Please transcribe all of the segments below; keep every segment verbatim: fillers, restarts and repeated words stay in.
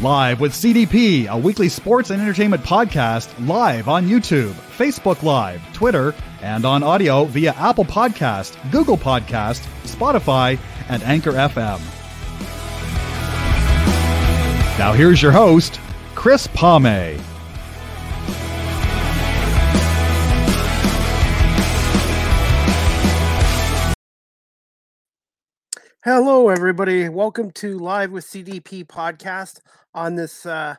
Live with C D P, a weekly sports and entertainment podcast live on YouTube, Facebook Live, Twitter, and on audio via Apple Podcast, Google Podcast, Spotify, and Anchor F M. Now here's your host, Chris Palme. Hello, everybody. Welcome to Live with C D P podcast on this, uh,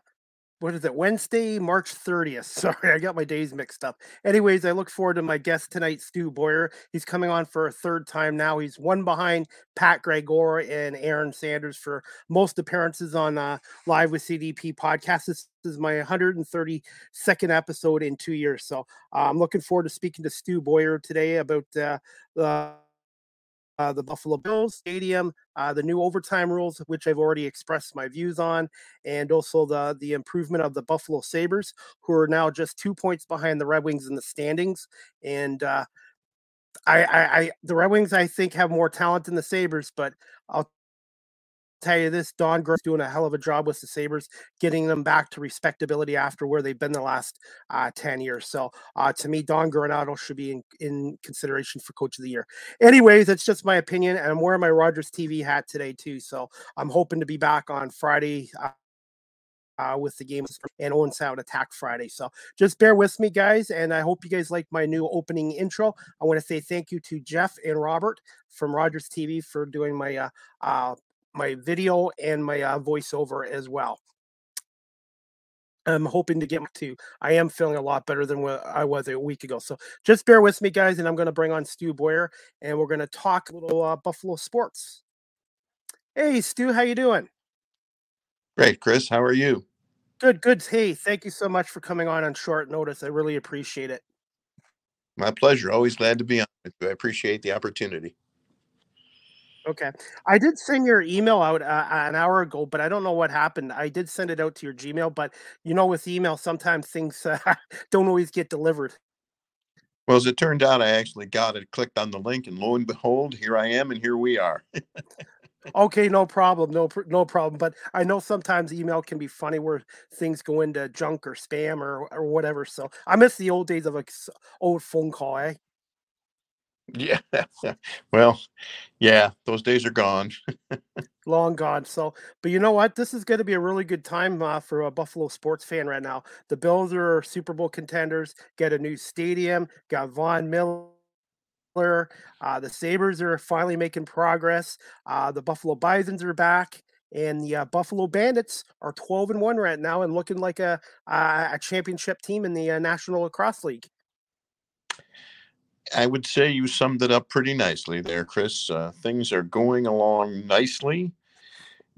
what is it, Wednesday, March thirtieth. Sorry, I got my days mixed up. Anyways, I look forward to my guest tonight, Stu Boyer. He's coming on for a third time now. He's one behind Pat Gregor and Aaron Sanders for most appearances on uh, Live with C D P podcast. This is my one hundred thirty-second episode in two years. So uh, I'm looking forward to speaking to Stu Boyer today about the uh, uh, Uh, the Buffalo Bills Stadium, uh, the new overtime rules, which I've already expressed my views on, and also the the improvement of the Buffalo Sabres, who are now just two points behind the Red Wings in the standings. And uh, I, I, I, the Red Wings, I think, have more talent than the Sabres, but I'll tell you this, Don Granato is doing a hell of a job with the Sabres, getting them back to respectability after where they've been the last uh, ten years. So uh, to me, Don Granato should be in, in consideration for Coach of the Year. Anyways, that's just my opinion, and I'm wearing my Rogers T V hat today too. So I'm hoping to be back on Friday uh, uh, with the game and Owen Sound Attack Friday. So just bear with me, guys, and I hope you guys like my new opening intro. I want to say thank you to Jeff and Robert from Rogers T V for doing my uh, uh my video and my uh, voiceover as well. I'm hoping to get to, I am feeling a lot better than what I was a week ago. So just bear with me, guys. And I'm going to bring on Stu Boyer and we're going to talk a little uh, Buffalo sports. Hey, Stu, how you doing? Great, Chris. How are you? Good, good. Hey, thank you so much for coming on on short notice. I really appreciate it. My pleasure. Always glad to be on with you. I appreciate the opportunity. Okay. I did send your email out uh, an hour ago, but I don't know what happened. I did send it out to your Gmail, but you know, with email, sometimes things uh, don't always get delivered. Well, as it turned out, I actually got it, clicked on the link, and lo and behold, here I am, and here we are. Okay, no problem. No, no problem. But I know sometimes email can be funny where things go into junk or spam or, or whatever. So I miss the old days of an old phone call, eh? Yeah. Well, yeah, those days are gone. Long gone. So, but you know what? This is going to be a really good time uh, for a Buffalo sports fan right now. The Bills are Super Bowl contenders, get a new stadium, got Von Miller. Uh, the Sabres are finally making progress. Uh, the Buffalo Bisons are back. And the uh, Buffalo Bandits are twelve and one right now and looking like a, uh, a championship team in the uh, National Lacrosse League. I would say you summed it up pretty nicely there, Chris. Uh, things are going along nicely,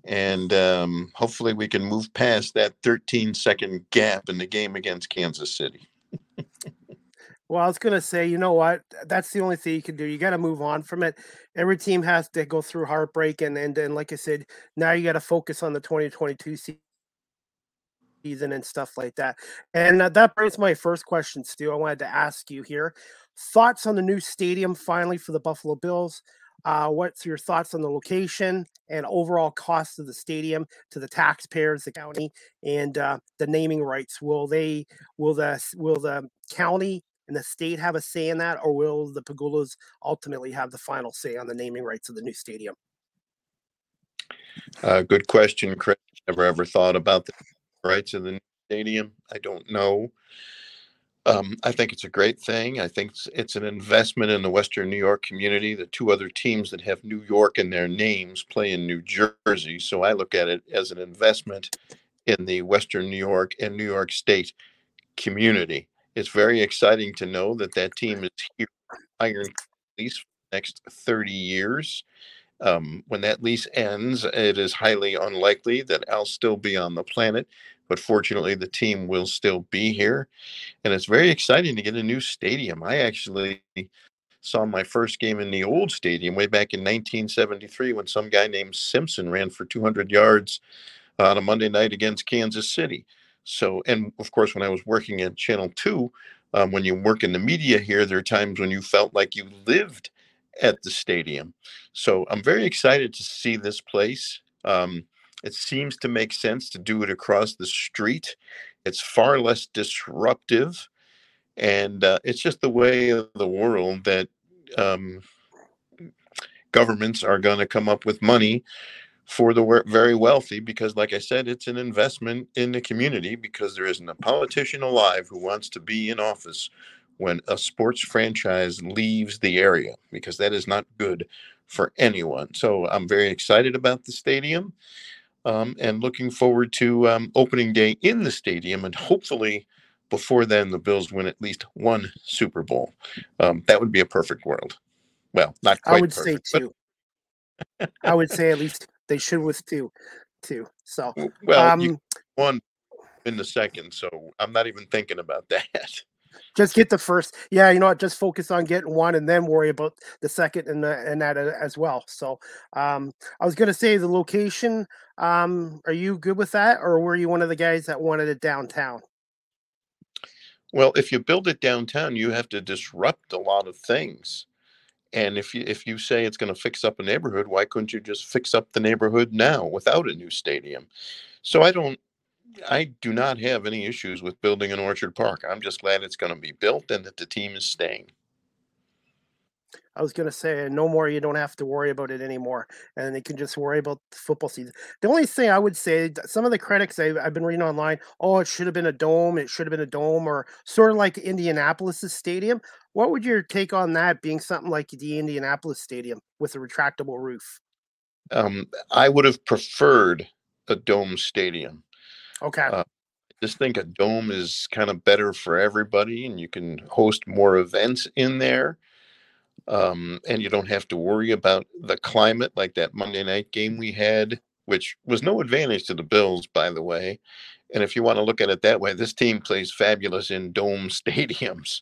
and um, hopefully we can move past that thirteen-second gap in the game against Kansas City. Well, I was going to say, you know what? That's the only thing you can do. You got to move on from it. Every team has to go through heartbreak, and and, and like I said, now you got to focus on the twenty twenty-two season. season and stuff like that. And uh, that brings my first question, Stu. I wanted to ask you here. Thoughts on the new stadium finally for the Buffalo Bills? Uh, what's your thoughts on the location and overall cost of the stadium to the taxpayers, the county, and uh, the naming rights? Will they, will the, will the county and the state have a say in that, or will the Pegulas ultimately have the final say on the naming rights of the new stadium? Uh, good question, Chris. Never ever thought about that. Rights in the stadium. I don't know. Um, I think it's a great thing. I think it's, it's an investment in the Western New York community. The two other teams that have New York in their names play in New Jersey. So I look at it as an investment in the Western New York and New York State community. It's very exciting to know that that team is here iron lease for the next thirty years. Um, when that lease ends, it is highly unlikely that I'll still be on the planet, but fortunately the team will still be here. And it's very exciting to get a new stadium. I actually saw my first game in the old stadium way back in nineteen seventy-three when some guy named Simpson ran for two hundred yards on a Monday night against Kansas City. So, and of course, when I was working at Channel two, um, when you work in the media here, there are times when you felt like you lived at the stadium. So I'm very excited to see this place. Um, It seems to make sense to do it across the street. It's far less disruptive. And uh, it's just the way of the world that um, governments are going to come up with money for the very wealthy, because, like I said, it's an investment in the community, because there isn't a politician alive who wants to be in office when a sports franchise leaves the area, because that is not good for anyone. So I'm very excited about the stadium um, and looking forward to um, opening day in the stadium. And hopefully before then, the Bills win at least one Super Bowl. Um, that would be a perfect world. Well, not quite I would perfect, say two. But... I would say at least... They should with two, two. So well, um, you won in the second. So I'm not even thinking about that. Just get the first. Yeah, you know what? Just focus on getting one, and then worry about the second and the, and that as well. So um, I was gonna say the location. Um, are you good with that, or were you one of the guys that wanted it downtown? Well, if you build it downtown, you have to disrupt a lot of things. And if you if you say it's going to fix up a neighborhood, why couldn't you just fix up the neighborhood now without a new stadium? So I don't, I do not have any issues with building an Orchard Park. I'm just glad it's going to be built and that the team is staying. I was going to say, no more, you don't have to worry about it anymore. And they can just worry about the football season. The only thing I would say, some of the critics I've, I've been reading online, oh, it should have been a dome. It should have been a dome, or sort of like Indianapolis' stadium. What would your take on that being something like the Indianapolis stadium with a retractable roof? Um, I would have preferred a dome stadium. Okay. Uh, I just think a dome is kind of better for everybody, and you can host more events in there. Um, and you don't have to worry about the climate, like that Monday night game we had, which was no advantage to the Bills, by the way. And if you want to look at it that way, this team plays fabulous in dome stadiums.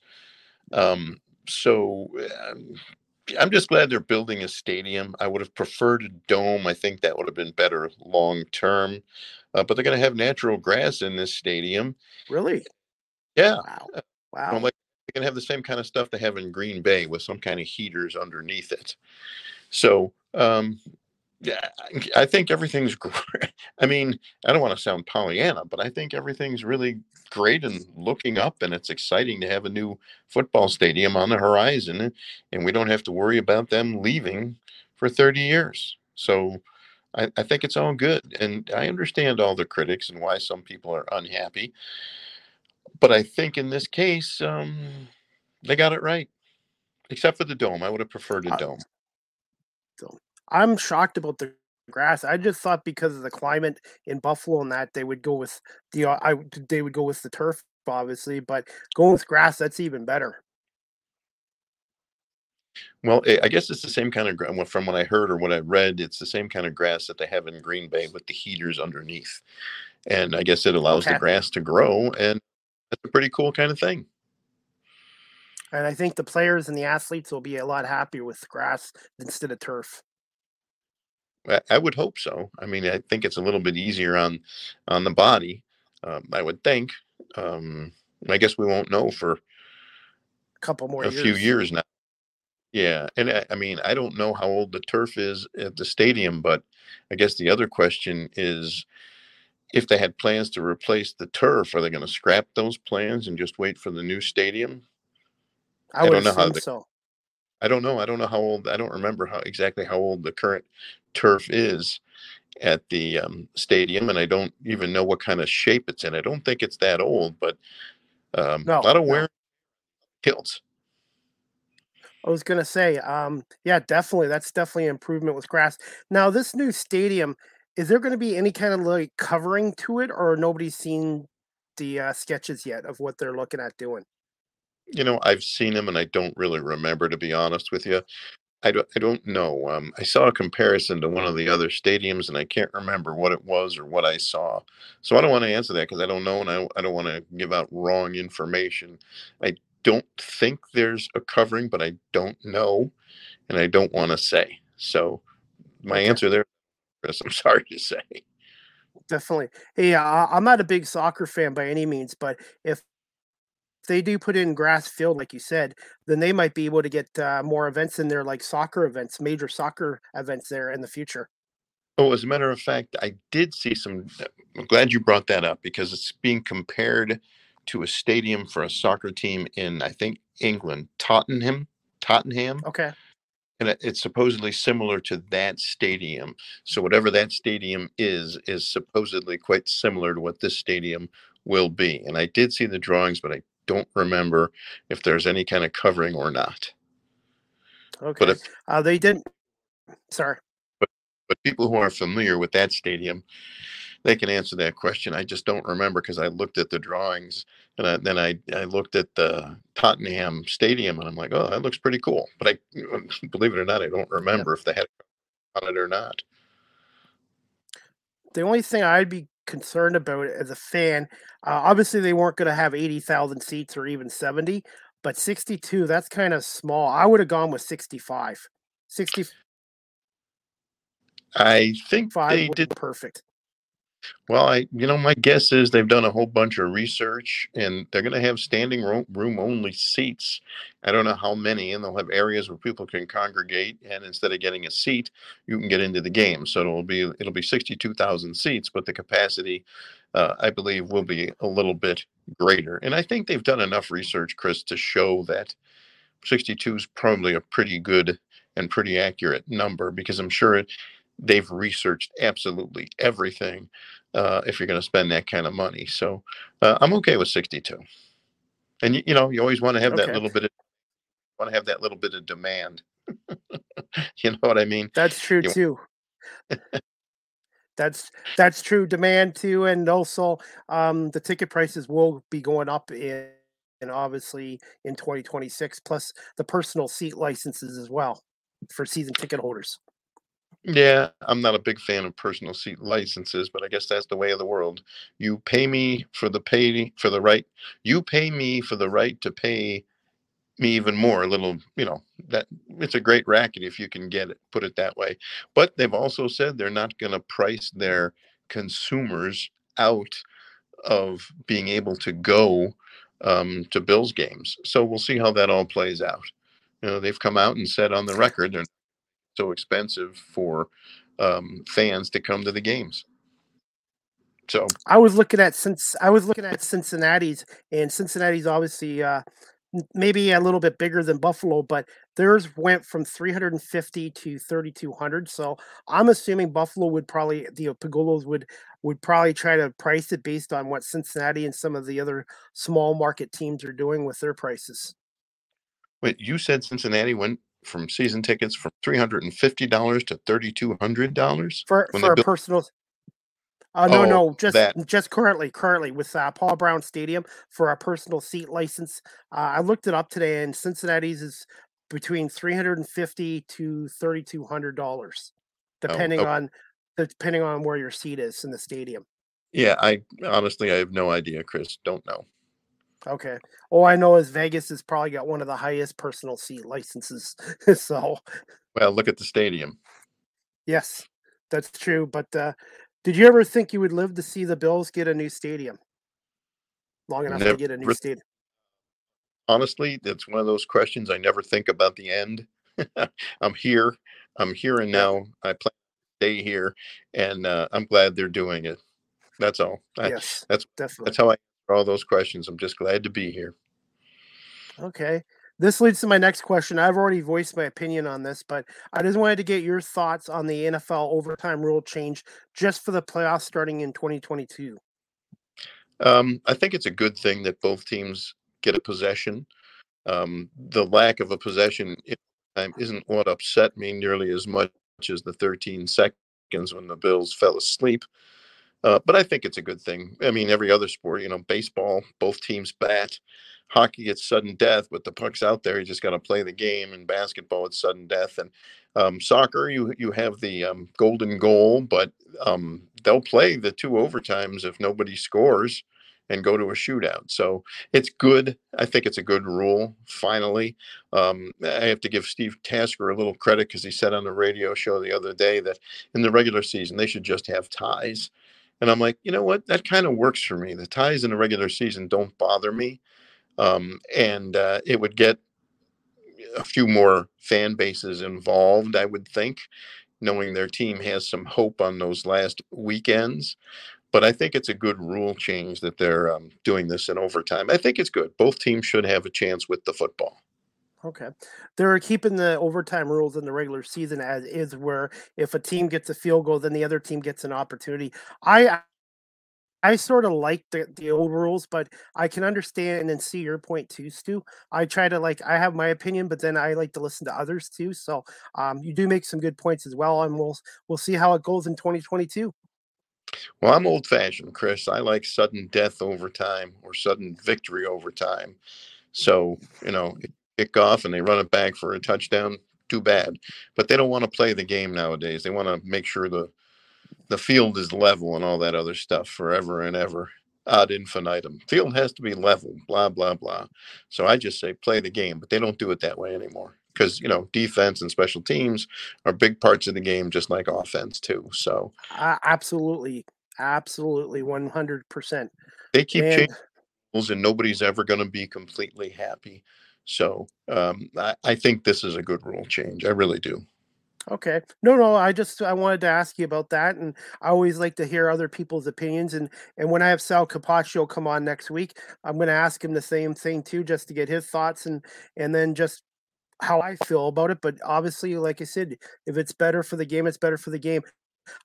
Um, so um, I'm just glad they're building a stadium. I would have preferred a dome. I think that would have been better long term. Uh, but they're going to have natural grass in this stadium. Really? Yeah. Wow. Wow. I'm like, they can have the same kind of stuff they have in Green Bay with some kind of heaters underneath it. So, um, yeah, I think everything's great. I mean, I don't want to sound Pollyanna, but I think everything's really great and looking up, and it's exciting to have a new football stadium on the horizon, and we don't have to worry about them leaving for thirty years. So I, I think it's all good. And I understand all the critics and why some people are unhappy. But I think in this case, um, they got it right, except for the dome. I would have preferred a dome. I'm shocked about the grass. I just thought because of the climate in Buffalo and that they would go with the I they would go with the turf, obviously. But going with grass, that's even better. Well, I guess it's the same kind of grass. From what I heard or what I read, it's the same kind of grass that they have in Green Bay with the heaters underneath, and I guess it allows okay. the grass to grow. And that's a pretty cool kind of thing. And I think the players and the athletes will be a lot happier with grass instead of turf. I would hope so. I mean, I think it's a little bit easier on, on the body. Um, I would think, um, I guess we won't know for a couple more a years. few years now. Yeah. And I, I mean, I don't know how old the turf is at the stadium, but I guess the other question is, if they had plans to replace the turf, are they going to scrap those plans and just wait for the new stadium? I, I don't know how. They, so. I don't know. I don't know how old. I don't remember how exactly how old the current turf is at the um, stadium, and I don't even know what kind of shape it's in. I don't think it's that old, but um, no, a lot of wear kilts. I was going to say, um, yeah, definitely. That's definitely an improvement with grass. Now, this new stadium. Is there going to be any kind of like covering to it, or nobody's seen the uh, sketches yet of what they're looking at doing? You know, I've seen them and I don't really remember, to be honest with you. I don't, I don't know. Um, I saw a comparison to one of the other stadiums and I can't remember what it was or what I saw. So I don't want to answer that because I don't know. And I, I don't want to give out wrong information. I don't think there's a covering, but I don't know. And I don't want to say. So my answer there. I'm sorry to say. Definitely. Hey, uh, I'm not a big soccer fan by any means, but if they do put in grass field, like you said, then they might be able to get uh, more events in there, like soccer events, major soccer events there in the future. Oh, as a matter of fact, I did see some. I'm glad you brought that up because it's being compared to a stadium for a soccer team in, I think, England, Tottenham. Tottenham. Okay. And it's supposedly similar to that stadium. So whatever that stadium is, is supposedly quite similar to what this stadium will be. And I did see the drawings, but I don't remember if there's any kind of covering or not. Okay. But if, uh, they didn't. Sorry. But, but people who are familiar with that stadium, they can answer that question. I just don't remember because I looked at the drawings and I, then I, I looked at the Tottenham Stadium and I'm like, oh, that looks pretty cool. But I, believe it or not, I don't remember yeah. if they had on it or not. The only thing I'd be concerned about as a fan, uh, obviously they weren't going to have eighty thousand seats or even seventy, but sixty-two, that's kind of small. I would have gone with sixty-five. sixty I think they did perfect. Well, I, you know, my guess is they've done a whole bunch of research and they're going to have standing room, room only seats. I don't know how many, and they'll have areas where people can congregate. And instead of getting a seat, you can get into the game. So it'll be, it'll be sixty-two thousand seats, but the capacity, uh, I believe, will be a little bit greater. And I think they've done enough research, Chris, to show that sixty-two is probably a pretty good and pretty accurate number, because I'm sure it, they've researched absolutely everything uh, if you're going to spend that kind of money. So uh, I'm okay with sixty-two. And, you, you know, you always want to have okay. that little bit of want to have that little bit of demand. You know what I mean? That's true, you, too. that's that's true. Demand, too. And also um, the ticket prices will be going up in, and obviously in twenty twenty-six, plus the personal seat licenses as well for season ticket holders. Yeah, I'm not a big fan of personal seat licenses, but I guess that's the way of the world. You pay me for the pay for the right. You pay me for the right to pay me even more. A little, you know, that it's a great racket if you can get it. Put it that way. But they've also said they're not going to price their consumers out of being able to go um, to Bills games. So we'll see how that all plays out. You know, they've come out and said on the record they're so expensive for um, fans to come to the games. So I was looking at since I was looking at Cincinnati's, and Cincinnati's obviously uh, maybe a little bit bigger than Buffalo, but theirs went from three hundred fifty to thirty-two hundred. So I'm assuming Buffalo would probably, the Pegulas would would probably try to price it based on what Cincinnati and some of the other small market teams are doing with their prices. Wait, you said Cincinnati went from season tickets from three hundred fifty dollars to thirty-two hundred dollars for, for a build- personal. Uh, no, oh, no, just that. just currently, currently with uh, Paul Brown Stadium for a personal seat license. Uh, I looked it up today, and Cincinnati's is between three hundred fifty dollars to thirty-two hundred dollars, depending oh, okay. on depending on where your seat is in the stadium. Yeah, I honestly I have no idea, Chris. Don't know. Okay. All I know is Vegas has probably got one of the highest personal seat licenses. So, well, look at the stadium. Yes, that's true. But uh, did you ever think you would live to see the Bills get a new stadium? Long enough never, to get a new stadium. Honestly, that's one of those questions I never think about the end. I'm here. I'm here and now. I plan to stay here, and uh, I'm glad they're doing it. That's all. Yes, I, that's definitely. That's how I. all those questions. I'm just glad to be here. Okay. This leads to my next question. I've already voiced my opinion on this, but I just wanted to get your thoughts on the N F L overtime rule change just for the playoffs starting in twenty twenty-two. Um, I think it's a good thing that both teams get a possession. Um, the lack of a possession in time isn't what upset me nearly as much as the thirteen seconds when the Bills fell asleep. Uh, but I think it's a good thing. I mean, every other sport, you know, baseball, both teams bat. Hockey, it's sudden death, but the puck's out there. You just got to play the game. And basketball, it's sudden death. And um, soccer, you you have the um, golden goal, but um, they'll play the two overtimes if nobody scores and go to a shootout. So it's good. I think it's a good rule, finally. Um, I have to give Steve Tasker a little credit because he said on the radio show the other day that in the regular season, they should just have ties. And I'm like, you know what? That kind of works for me. The ties in the regular season don't bother me. Um, and uh, it would get a few more fan bases involved, I would think. knowing their team has some hope on those last weekends. But I think it's a good rule change that they're um, doing this in overtime. I think it's good. Both teams should have a chance with the football. Okay. They're keeping the overtime rules in the regular season as is, where if a team gets a field goal, then the other team gets an opportunity. I I sort of like the, the old rules, but I can understand and see your point too, Stu. I try to like, I have my opinion, but then I like to listen to others too. So um, you do make some good points as well, and we'll we'll see how it goes in twenty twenty-two. Well, I'm old-fashioned, Chris. I like sudden death overtime or sudden victory overtime. So, you know, kick off and they run it back for a touchdown, too bad. But they don't want to play the game nowadays. They want to make sure the the field is level and all that other stuff forever and ever, ad infinitum. Field has to be level, blah, blah, blah. So I just say play the game, but they don't do it that way anymore because, you know, defense and special teams are big parts of the game, just like offense too. So uh, absolutely, absolutely, one hundred percent. They keep and... changing rules, and nobody's ever going to be completely happy. So um, I, I think this is a good rule change. I really do. Okay. No, no, I just, I wanted to ask you about that. And I always like to hear other people's opinions. And, and when I have Sal Capaccio come on next week, I'm going to ask him the same thing too, just to get his thoughts and, and then just how I feel about it. But obviously, like I said, if it's better for the game, it's better for the game.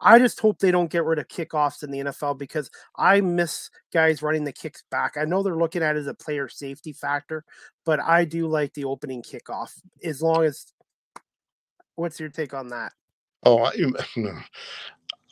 I just hope they don't get rid of kickoffs in the N F L, because I miss guys running the kicks back. I know they're looking at it as a player safety factor, but I do like the opening kickoff as long as. What's your take on that? Oh, I,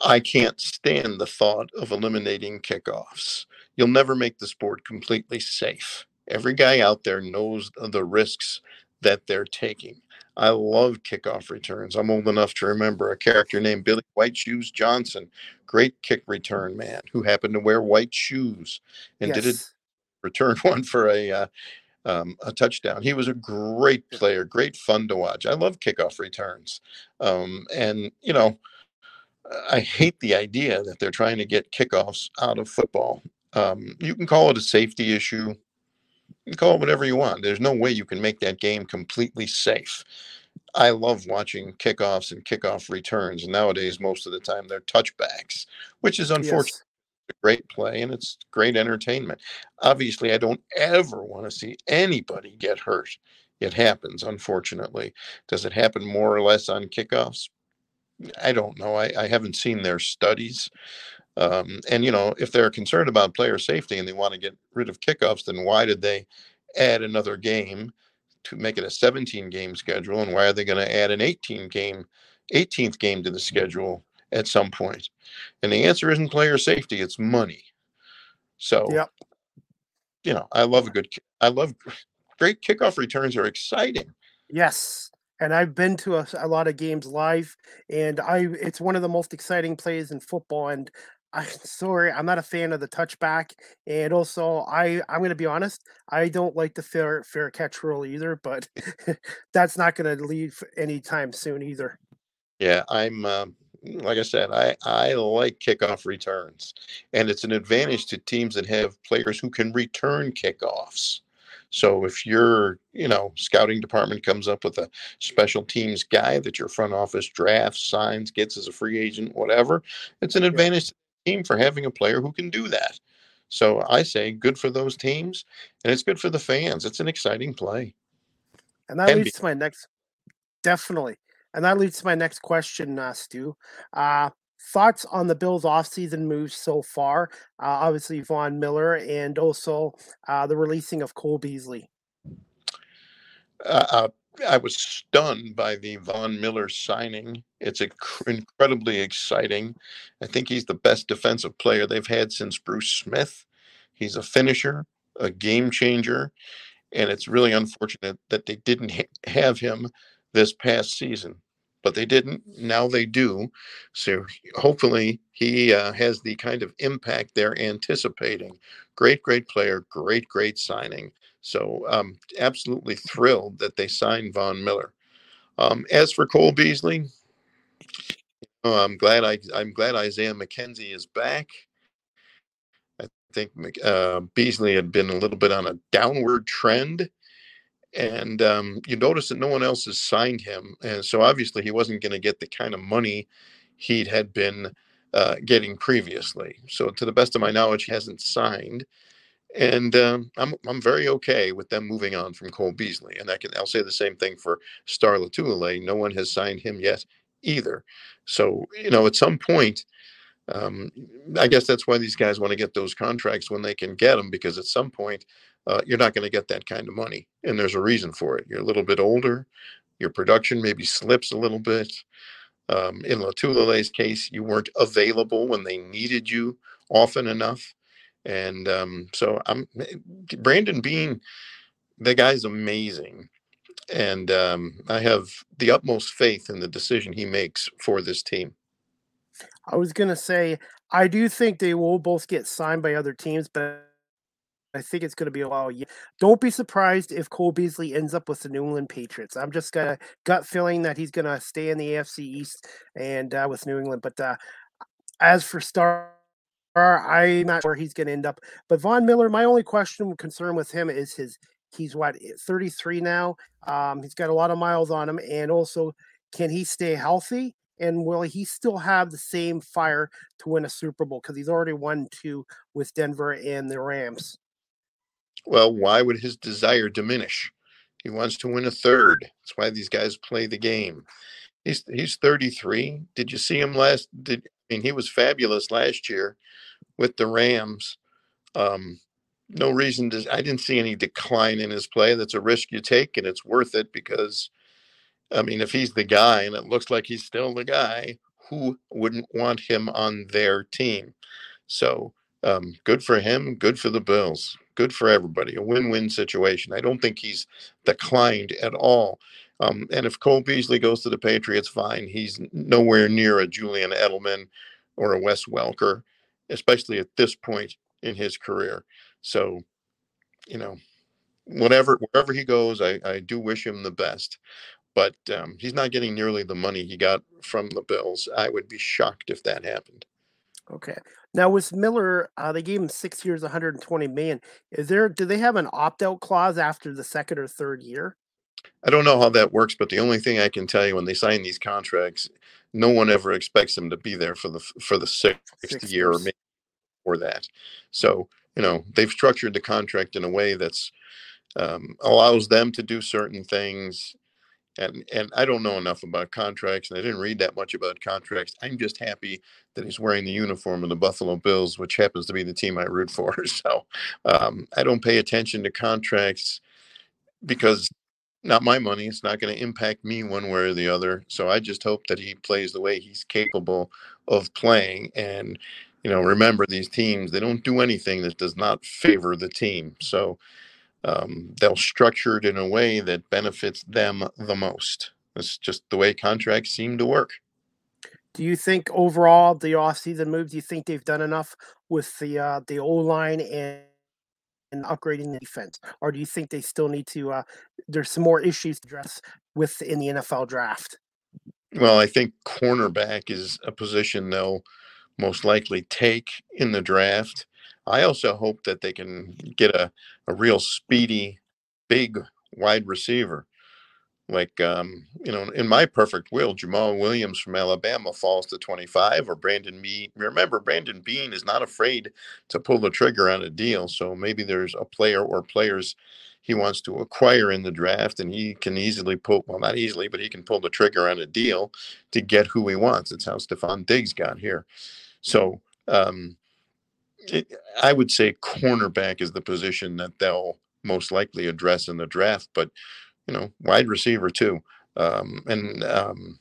I can't stand the thought of eliminating kickoffs. You'll never make the sport completely safe. Every guy out there knows the risks that they're taking. I love kickoff returns. I'm old enough to remember a character named Billy White Shoes Johnson, great kick return man who happened to wear white shoes and yes. did it return one for a uh, Um, a touchdown. He was a great player, great fun to watch. I love kickoff returns. Um, and, you know, I hate the idea that they're trying to get kickoffs out of football. Um, you can call it a safety issue. You can call it whatever you want. There's no way you can make that game completely safe. I love watching kickoffs and kickoff returns. Nowadays, most of the time, they're touchbacks, which is unfortunate. Yes. A great play, and it's great entertainment. Obviously, I don't ever want to see anybody get hurt. It happens, unfortunately. Does it happen more or less on kickoffs? I don't know. I, I haven't seen their studies. Um, and, you know, if they're concerned about player safety and they want to get rid of kickoffs, then why did they add another game to make it a seventeen-game schedule? And why are they going to add an eighteen-game, eighteenth game to the schedule at some point? And the answer isn't player safety, it's money. So, yep. you know, I love a good, I love great kickoff returns are exciting. Yes. And I've been to a, a lot of games live, and I, it's one of the most exciting plays in football. And I'm sorry, I'm not a fan of the touchback. And also I, I'm going to be honest, I don't like the fair, fair catch rule either, but that's not going to leave anytime soon either. Yeah. I'm, um, Like I said, I, I like kickoff returns, and it's an advantage to teams that have players who can return kickoffs. So if your, you know, scouting department comes up with a special teams guy that your front office drafts, signs, gets as a free agent, whatever, it's an advantage to the team for having a player who can do that. So I say good for those teams, and it's good for the fans. It's an exciting play. And that leads to my next, definitely. And that leads to my next question, uh, Stu. Uh, thoughts on the Bills' offseason moves so far? Uh, obviously, Von Miller, and also uh, the releasing of Cole Beasley. Uh, I was stunned by the Von Miller signing. It's inc- incredibly exciting. I think he's the best defensive player they've had since Bruce Smith. He's a finisher, a game changer, and it's really unfortunate that they didn't ha- have him this past season, but they didn't. Now they do. So hopefully he uh, has the kind of impact they're anticipating. Great, great player, great, great signing. So um, absolutely thrilled that they signed Von Miller. Um, as for Cole Beasley, oh, I'm glad I, I'm glad Isaiah McKenzie is back. I think uh, Beasley had been a little bit on a downward trend. And um, you notice that no one else has signed him. And so obviously he wasn't going to get the kind of money he had been uh, getting previously. So to the best of my knowledge, he hasn't signed. And um, I'm I'm very okay with them moving on from Cole Beasley. And I can, I'll say the same thing for Star Latulilae. No one has signed him yet either. So, you know, at some point, um, I guess that's why these guys want to get those contracts when they can get them, because at some point, Uh, you're not going to get that kind of money. And there's a reason for it. You're a little bit older. Your production maybe slips a little bit. Um, in Latulilae's case, you weren't available when they needed you often enough. And um, so I'm Brandon Beane, the guy's amazing. And um, I have the utmost faith in the decision he makes for this team. I was going to say, I do think they will both get signed by other teams, but I think it's going to be a while. Don't be surprised if Cole Beasley ends up with the New England Patriots. I'm just got a gut feeling that he's going to stay in the A F C East and uh, with New England. But uh, as for Star, I'm not sure he's going to end up. But Von Miller, my only question concern with him is his he's what thirty-three now. Um, he's got a lot of miles on him, and also can he stay healthy? And will he still have the same fire to win a Super Bowl? Because he's already won two with Denver and the Rams. Well, why would his desire diminish? He wants to win a third. That's why these guys play the game. He's he's thirty-three. Did you see him last? Did I mean he was fabulous last year with the Rams. Um, no reason to. I didn't see any decline in his play. That's a risk you take, and it's worth it because, I mean, if he's the guy, and it looks like he's still the guy, who wouldn't want him on their team? So um, good for him. Good for the Bills. Good for everybody, a win-win situation. I don't think he's declined at all. Um, and if Cole Beasley goes to the Patriots, fine. He's nowhere near a Julian Edelman or a Wes Welker, especially at this point in his career. So, you know, whatever, wherever he goes, I, I do wish him the best. But um, he's not getting nearly the money he got from the Bills. I would be shocked if that happened. Okay. Now with Miller, uh, they gave him six years, one hundred twenty million. Is there? Do they have an opt-out clause after the second or third year? I don't know how that works, but the only thing I can tell you when they sign these contracts, no one ever expects them to be there for the for the sixth Six year years. Or maybe before that. So you know they've structured the contract in a way that's um, allows them to do certain things. And and I don't know enough about contracts, and I didn't read that much about contracts. I'm just happy that he's wearing the uniform of the Buffalo Bills, which happens to be the team I root for. So um, I don't pay attention to contracts because not my money. It's not going to impact me one way or the other. So I just hope that he plays the way he's capable of playing. And, you know, remember these teams, they don't do anything that does not favor the team. So Um, they'll structure it in a way that benefits them the most. That's just the way contracts seem to work. Do you think overall the offseason moves, do you think they've done enough with the uh, the O-line and, and upgrading the defense? Or do you think they still need to uh, – there's some more issues to address with in the N F L draft? Well, I think cornerback is a position they'll most likely take in the draft. I also hope that they can get a, a real speedy, big wide receiver. Like, um, you know, in my perfect will, Jamal Williams from Alabama falls to twenty-five or Brandon Beane. Remember, Brandon Beane is not afraid to pull the trigger on a deal. So maybe there's a player or players he wants to acquire in the draft, and he can easily pull, well, not easily, but he can pull the trigger on a deal to get who he wants. It's how Stefan Diggs got here. So, um, I would say cornerback is the position that they'll most likely address in the draft, but, you know, wide receiver too. Um, and um,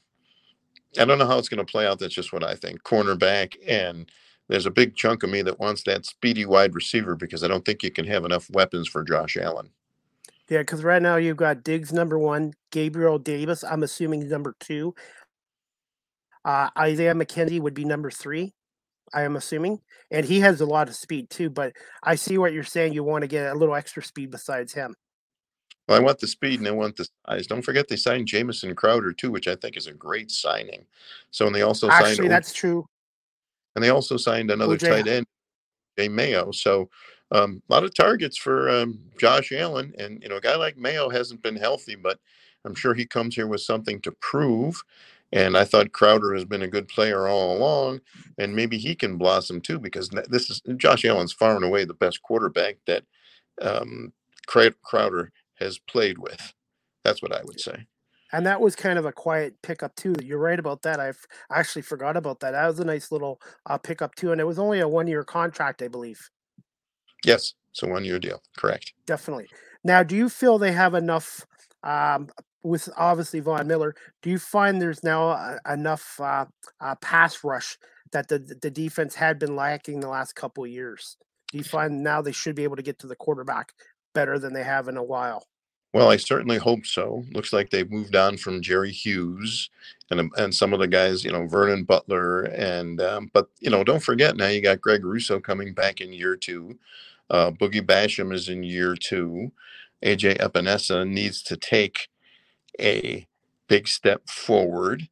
I don't know how it's going to play out. That's just what I think. Cornerback, and there's a big chunk of me that wants that speedy wide receiver because I don't think you can have enough weapons for Josh Allen. Yeah, because right now you've got Diggs number one, Gabriel Davis, I'm assuming number two. Uh, Isaiah McKenzie would be number three. I am assuming. And he has a lot of speed too, but I see what you're saying. You want to get a little extra speed besides him. Well, I want the speed and I want the size. Don't forget they signed Jamison Crowder too, which I think is a great signing. So, and they also Actually, signed. Actually, that's o- true. And they also signed another O J tight end, Jay Mayo. So um, a lot of targets for um, Josh Allen. And, you know, a guy like Mayo hasn't been healthy, but I'm sure he comes here with something to prove. And I thought Crowder has been a good player all along, and maybe he can blossom too, because this is Josh Allen's far and away the best quarterback that um, Crowder has played with. That's what I would say. And that was kind of a quiet pickup too. You're right about that. I actually forgot about that. That was a nice little uh, pickup too. And it was only a one-year contract, I believe. Yes, it's a one-year deal. Correct. Definitely. Now, do you feel they have enough um, with obviously Von Miller? Do you find there's now uh, enough uh, uh, pass rush that the the defense had been lacking the last couple of years? Do you find now they should be able to get to the quarterback better than they have in a while? Well, I certainly hope so. Looks like they've moved on from Jerry Hughes and and some of the guys, you know, Vernon Butler. And um, but, you know, don't forget, now you got Greg Russo coming back in year two. Uh, Boogie Basham is in year two. A J Epinesa needs to take a big step forward.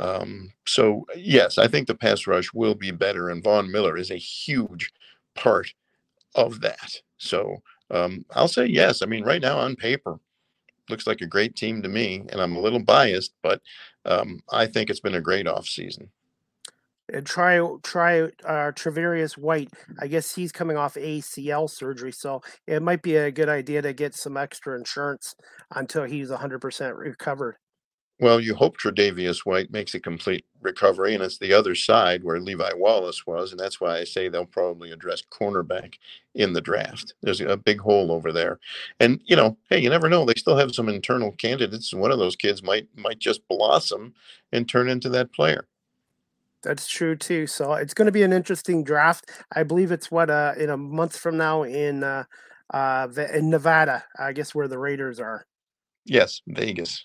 Um, so, yes, I think the pass rush will be better. And Von Miller is a huge part of that. So Um, I'll say yes. I mean, right now on paper, looks like a great team to me, and I'm a little biased, but um, I think it's been a great offseason. And try try uh, Treverius White. I guess he's coming off A C L surgery, so it might be a good idea to get some extra insurance until he's one hundred percent recovered. Well, you hope Tre'Davious White makes a complete recovery, and it's the other side where Levi Wallace was, and that's why I say they'll probably address cornerback in the draft. There's a big hole over there. And, you know, hey, you never know. They still have some internal candidates, and one of those kids might might just blossom and turn into that player. That's true, too. So it's going to be an interesting draft. I believe it's, what, uh, in a month from now in, uh, uh, in Nevada, I guess, where the Raiders are. Yes, Vegas.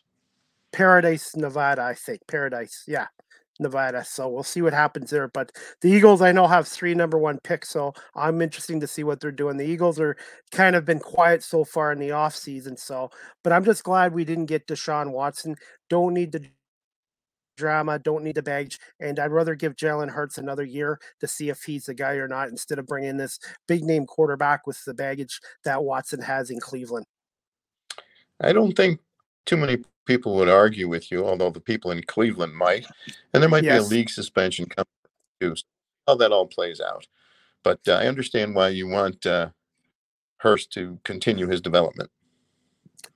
Paradise, Nevada, I think. Paradise, yeah, Nevada. So we'll see what happens there. But the Eagles, I know, have three number one picks, so I'm interested to see what they're doing. The Eagles are kind of been quiet so far in the offseason. So, but I'm just glad we didn't get Deshaun Watson. Don't need the drama. Don't need the baggage. And I'd rather give Jalen Hurts another year to see if he's the guy or not instead of bringing this big-name quarterback with the baggage that Watson has in Cleveland. I don't think too many people would argue with you, although the people in Cleveland might, and there might yes. be a league suspension coming too. So how that all plays out, but uh, I understand why you want uh, Hurst to continue his development.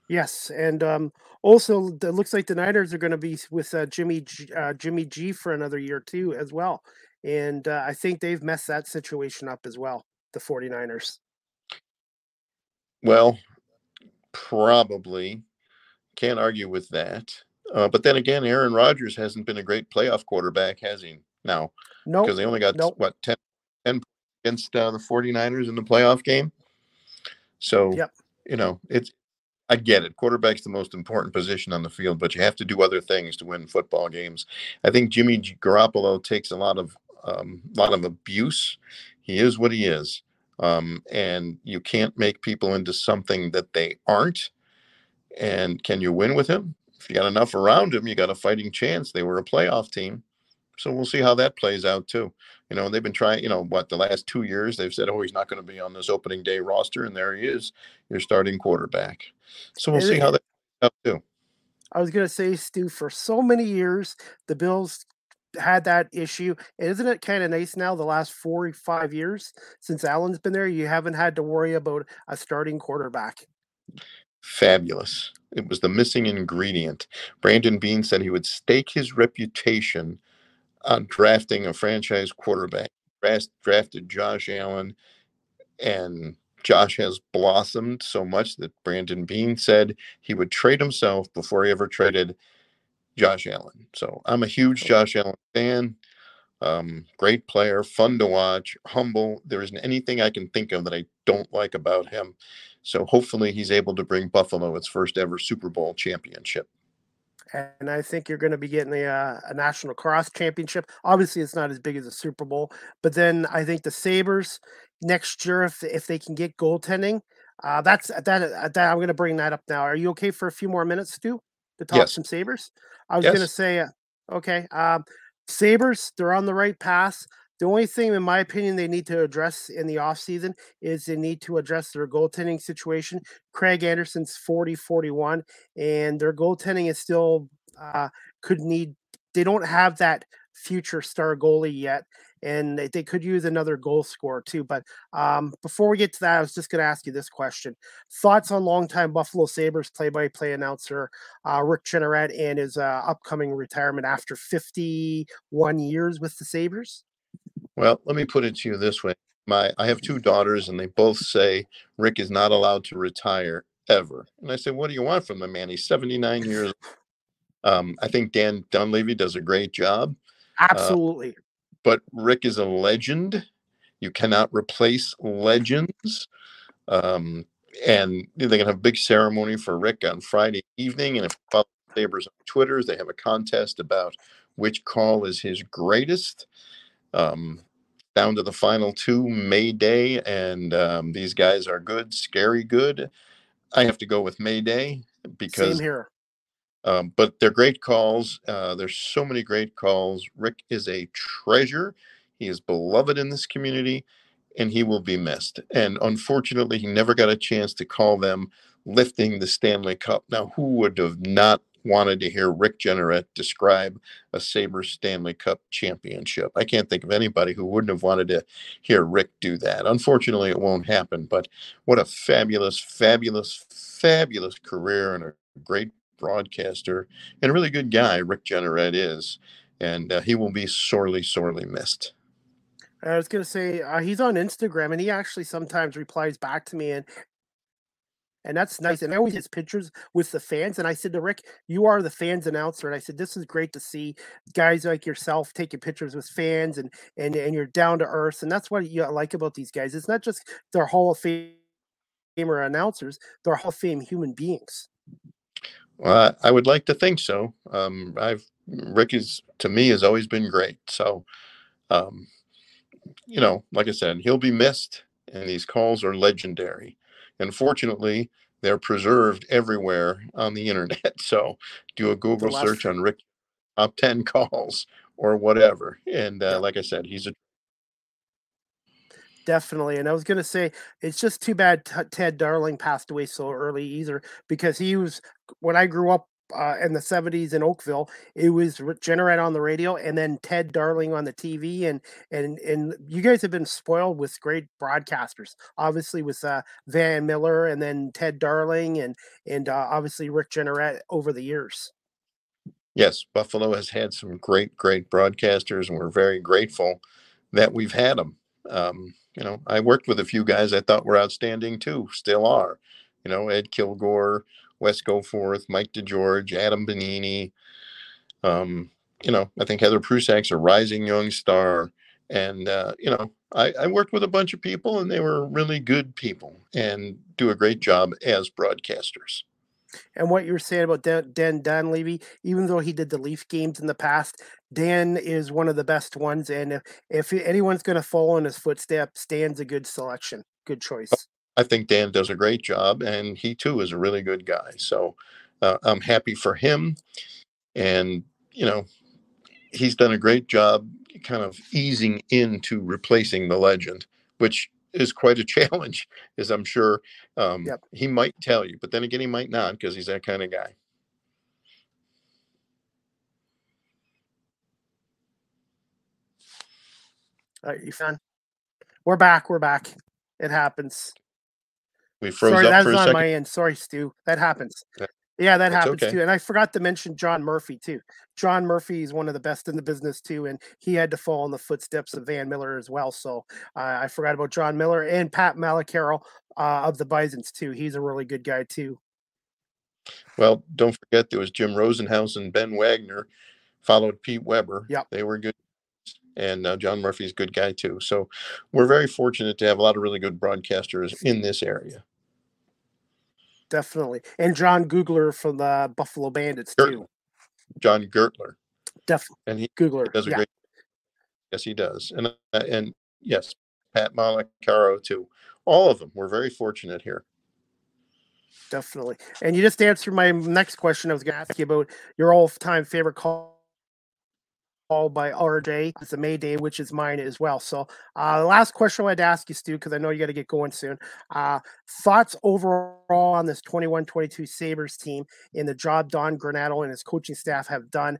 Yes, and um, also it looks like the Niners are going to be with uh, Jimmy G, uh, Jimmy G for another year too, as well, and uh, I think they've messed that situation up as well. The 49ers. Well, probably. Can't argue with that. Uh, but then again, Aaron Rodgers hasn't been a great playoff quarterback, has he? No. No. Nope. Because they only got, nope. what, ten, ten against uh, the 49ers in the playoff game? So, yep. you know, it's I get it. Quarterback's the most important position on the field, but you have to do other things to win football games. I think Jimmy Garoppolo takes a lot of um, lot of abuse. He is what he is. Um, and you can't make people into something that they aren't. And can you win with him? If you got enough around him, you got a fighting chance. They were a playoff team. So we'll see how that plays out too. You know, they've been trying, you know, what, the last two years, they've said, oh, he's not going to be on this opening day roster. And there he is, your starting quarterback. So we'll see how that plays out too. I was going to say, Stu, for so many years, the Bills had that issue. Isn't it kind of nice now, the last four or five years since Allen's been there, you haven't had to worry about a starting quarterback? Fabulous. It was the missing ingredient. Brandon Beane said he would stake his reputation on drafting a franchise quarterback. Dras- drafted Josh Allen, and Josh has blossomed so much that Brandon Beane said he would trade himself before he ever traded Josh Allen. So I'm a huge Josh Allen fan. Um, great player, fun to watch, humble. There isn't anything I can think of that I don't like about him. So hopefully he's able to bring Buffalo its first ever Super Bowl championship. And I think you're going to be getting a, uh, a National Lacrosse championship. Obviously, it's not as big as a Super Bowl. But then I think the Sabres next year, if if they can get goaltending, uh, that's that, that. I'm going to bring that up now. Are you okay for a few more minutes, Stu, to talk yes. some Sabres? I was yes. going to say, uh, okay, um, Sabres, they're on the right path. The only thing, in my opinion, they need to address in the offseason is they need to address their goaltending situation. Craig Anderson's forty forty-one, and their goaltending is still uh, could need – they don't have that future star goalie yet, and they, they could use another goal scorer too. But um, before we get to that, I was just going to ask you this question. Thoughts on longtime Buffalo Sabres play-by-play announcer uh, Rick Jeanneret and his uh, upcoming retirement after fifty-one years with the Sabres? Well, let me put it to you this way. My, I have two daughters, and they both say Rick is not allowed to retire ever. And I say, what do you want from the man? He's seventy-nine years old. Um, I think Dan Dunleavy does a great job. Absolutely. Uh, but Rick is a legend. You cannot replace legends. Um, and they're going to have a big ceremony for Rick on Friday evening. And if you follow the Sabres on Twitter, they have a contest about which call is his greatest. Um, down to the final two, May Day, and um, these guys are good, scary good. I have to go with May Day because. Same here. Um, but they're great calls. Uh, there's so many great calls. Rick is a treasure. He is beloved in this community, and he will be missed. And unfortunately, he never got a chance to call them lifting the Stanley Cup. Now, who would have not wanted to hear Rick Jeanneret describe a Sabres Stanley Cup championship? I can't think of anybody who wouldn't have wanted to hear Rick do that. Unfortunately, it won't happen, but what a fabulous, fabulous, fabulous career and a great broadcaster and a really good guy Rick Jeanneret is, and uh, he will be sorely, sorely missed. I was going to say, uh, he's on Instagram, and he actually sometimes replies back to me, and And that's nice. And I always get pictures with the fans. And I said to Rick, you are the fans announcer. And I said, this is great to see guys like yourself taking pictures with fans, and and, and you're down to earth. And that's what you like about these guys. It's not just their Hall of Famer announcers, they're Hall of Fame human beings. Well, I would like to think so. Um, I've Rick is, to me, has always been great. So, um, you know, like I said, he'll be missed. And these calls are legendary. Unfortunately, they're preserved everywhere on the internet. So do a Google search on Rick top ten calls or whatever. And uh, like I said, he's a. Definitely. And I was going to say, it's just too bad t- Ted Darling passed away so early either, because he was, when I grew up uh, in the seventies in Oakville, it was Rick Jeanneret on the radio and then Ted Darling on the T V. And, and, and you guys have been spoiled with great broadcasters, obviously with uh, Von Miller and then Ted Darling and, and uh, obviously Rick Jeanneret over the years. Yes. Buffalo has had some great, great broadcasters, and we're very grateful that we've had them. Um, You know, I worked with a few guys I thought were outstanding too, still are. You know, Ed Kilgore, Wes Goforth, Mike DeGeorge, Adam Benini. Um, you know, I think Heather Prusak's a rising young star. And, uh, you know, I, I worked with a bunch of people, and they were really good people and do a great job as broadcasters. And what you were saying about Dan, Dan Dunleavy, even though he did the Leaf games in the past, Dan is one of the best ones. And if, if anyone's going to follow in his footsteps, Dan's a good selection. Good choice. I think Dan does a great job, and he too is a really good guy. So uh, I'm happy for him. And, you know, he's done a great job kind of easing into replacing the legend, which is quite a challenge, as I'm sure um, yep. he might tell you, but then again, he might not, because he's that kind of guy. All right, you fine? We're back. We're back. It happens. We froze Sorry, up that's for a on second. My end. Sorry, Stu. That happens. Yeah. Yeah, that That's happens okay. too. And I forgot to mention John Murphy too. John Murphy is one of the best in the business too. And he had to fall in the footsteps of Von Miller as well. So uh, I forgot about John Miller and Pat Malacaro uh, of the Bisons too. He's a really good guy too. Well, don't forget there was Jim Rosenhaus and Ben Wagner followed Pete Weber. Yeah, they were good. And uh, John Murphy's a good guy too. So we're very fortunate to have a lot of really good broadcasters in this area. Definitely. And John Googler from the Buffalo Bandits, Gertler. too. John Gertler. Definitely. And he Googler. does a yeah. great Yes, he does. And, uh, and yes, Pat Malacaro, too. All of them. We're very fortunate here. Definitely. And you just answered my next question. I was going to ask you about your all-time favorite call call by R J. It's a May Day, which is mine as well. So uh, last question I wanted to ask you, Stu, because I know you got to get going soon. Uh, thoughts overall on this twenty-one twenty-two Sabres team and the job Don Granato and his coaching staff have done,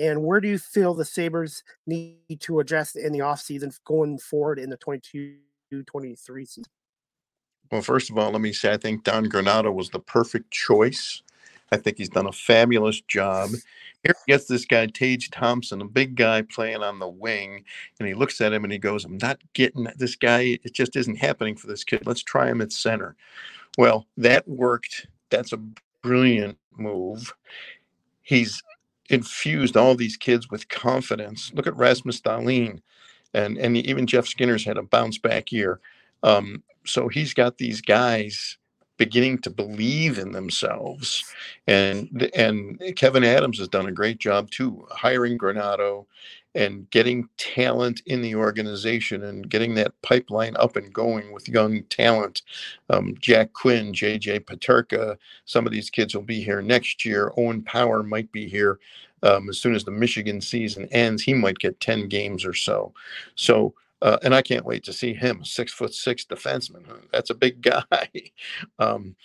and where do you feel the Sabres need to adjust in the offseason going forward in the twenty-two twenty-three season? Well, first of all, let me say I think Don Granato was the perfect choice. I think he's done a fabulous job. Here he gets this guy, Tage Thompson, a big guy playing on the wing, and he looks at him and he goes, I'm not getting this guy. It just isn't happening for this kid. Let's try him at center. Well, that worked. That's a brilliant move. He's infused all these kids with confidence. Look at Rasmus Dahlin, and, and even Jeff Skinner's had a bounce-back year. Um, so he's got these guys beginning to believe in themselves. And and Kevin Adams has done a great job too, hiring Granato and getting talent in the organization and getting that pipeline up and going with young talent. Um, Jack Quinn, J J Paterka, some of these kids will be here next year. Owen Power might be here um, as soon as the Michigan season ends. He might get ten games or so. So Uh, and I can't wait to see him, six foot six defenseman. That's a big guy. Um,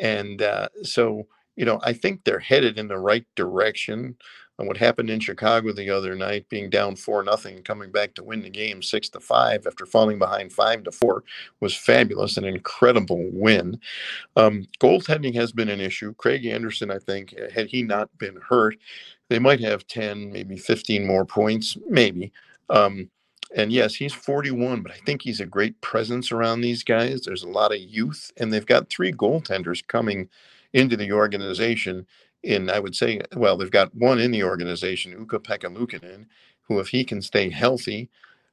and uh, so, you know, I think they're headed in the right direction. And what happened in Chicago the other night, being down four nothing, coming back to win the game six to five after falling behind five to four, was fabulous, an incredible win. Um, goaltending has been an issue. Craig Anderson, I think, had he not been hurt, they might have ten, maybe fifteen more points, maybe. Um, And yes, he's forty-one, but I think he's a great presence around these guys. There's a lot of youth, and they've got three goaltenders coming into the organization. And I would say, well, they've got one in the organization, Ukko-Pekka Luukkonen, who, if he can stay healthy,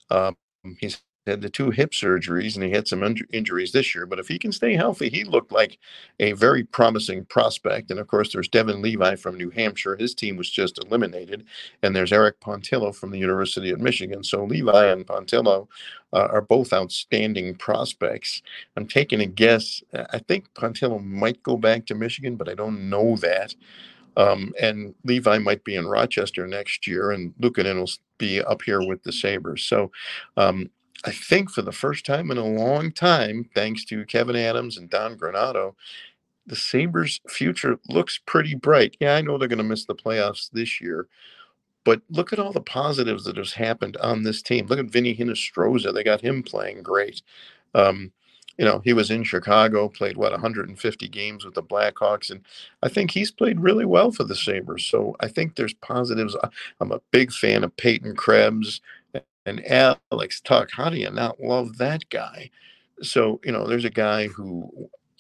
um, he's had the two hip surgeries, and he had some inj- injuries this year. But if he can stay healthy, he looked like a very promising prospect. And, of course, there's Devin Levi from New Hampshire. His team was just eliminated. And there's Eric Pontillo from the University of Michigan. So Levi and Pontillo uh, are both outstanding prospects. I'm taking a guess. I think Pontillo might go back to Michigan, but I don't know that. Um, and Levi might be in Rochester next year, and Luukkonen will be up here with the Sabres. So, um, I think for the first time in a long time, thanks to Kevin Adams and Don Granato, the Sabres' future looks pretty bright. Yeah, I know they're going to miss the playoffs this year, but look at all the positives that has happened on this team. Look at Vinny Hinostroza. They got him playing great. Um, you know, he was in Chicago, played, what, one hundred fifty games with the Blackhawks, and I think he's played really well for the Sabres. So I think there's positives. I'm a big fan of Peyton Krebs. And Alex Tuck, how do you not love that guy? So, you know, there's a guy who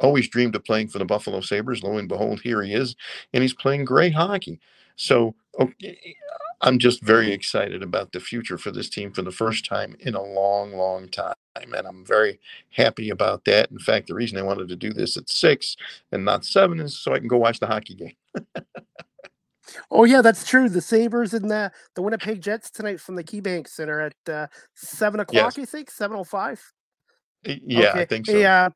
always dreamed of playing for the Buffalo Sabres. Lo and behold, here he is, and he's playing great hockey. So okay, I'm just very excited about the future for this team for the first time in a long, long time. And I'm very happy about that. In fact, the reason I wanted to do this at six and not seven is so I can go watch the hockey game. Oh, yeah, that's true. The Sabres and the, the Winnipeg Jets tonight from the KeyBank Center at uh, seven o'clock, yes. I think, seven oh five. Yeah, okay. I think so. Yeah, hey, uh,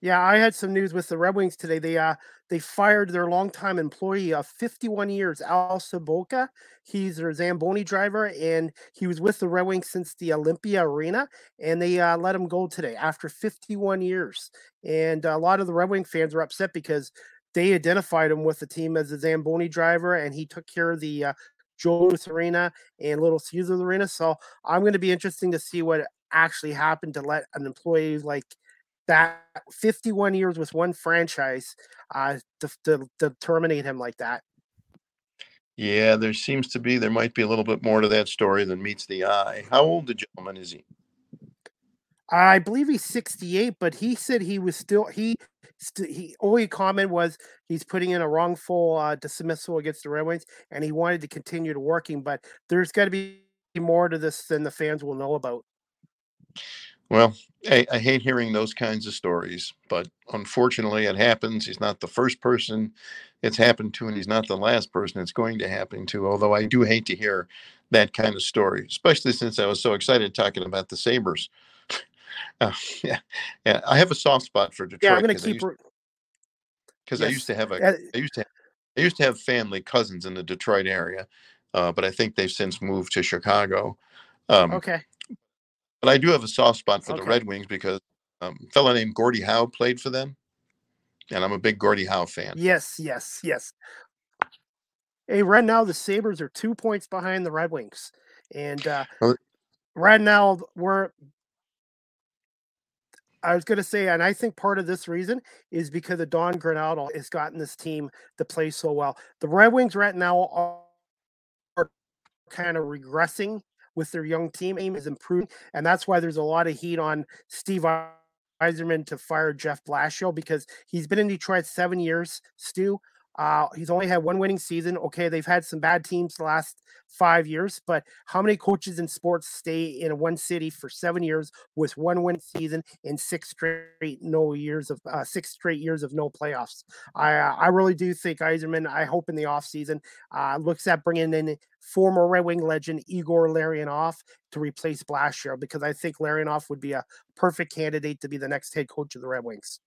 yeah, I had some news with the Red Wings today. They uh, they fired their longtime employee of fifty-one years, Al Sobotka. He's their Zamboni driver, and he was with the Red Wings since the Olympia Arena, and they uh, let him go today after fifty-one years. And a lot of the Red Wing fans were upset because they identified him with the team as a Zamboni driver, and he took care of the uh, Joliet Arena and Little Caesars Arena. So I'm going to be interesting to see what actually happened to let an employee like that, fifty-one years with one franchise, uh, to, to, to terminate him like that. Yeah, there seems to be, there might be a little bit more to that story than meets the eye. How old the gentleman is he? I believe he's sixty-eight, but he said he was still, he, st- he only comment was he's putting in a wrongful uh, dismissal against the Red Wings, and he wanted to continue to working, but there's got to be more to this than the fans will know about. Well, I, I hate hearing those kinds of stories, but unfortunately it happens. He's not the first person it's happened to, and he's not the last person it's going to happen to, although I do hate to hear that kind of story, especially since I was so excited talking about the Sabres. Uh, yeah, yeah, I have a soft spot for Detroit. Yeah, I'm going to keep because I, used, re- I used to have a I used to have I used to have family cousins in the Detroit area, uh, but I think they've since moved to Chicago. Um, okay. But I do have a soft spot for okay. the Red Wings because um, a fellow named Gordie Howe played for them, and I'm a big Gordie Howe fan. Yes, yes, yes. Hey, right now the Sabres are two points behind the Red Wings, and uh, right now we're – I was going to say, and I think part of this reason is because of Don Granato has gotten this team to play so well. The Red Wings right now are kind of regressing with their young team. Aim is improving, and that's why there's a lot of heat on Steve Yzerman to fire Jeff Blashill because he's been in Detroit seven years, Stu. Uh, he's only had one winning season. Okay, they've had some bad teams the last five years, but how many coaches in sports stay in one city for seven years with one win season and six straight no years of uh, six straight years of no playoffs? I uh, I really do think Yzerman, I hope in the offseason, uh, looks at bringing in former Red Wing legend Igor Larionov to replace Blashill because I think Larionov would be a perfect candidate to be the next head coach of the Red Wings.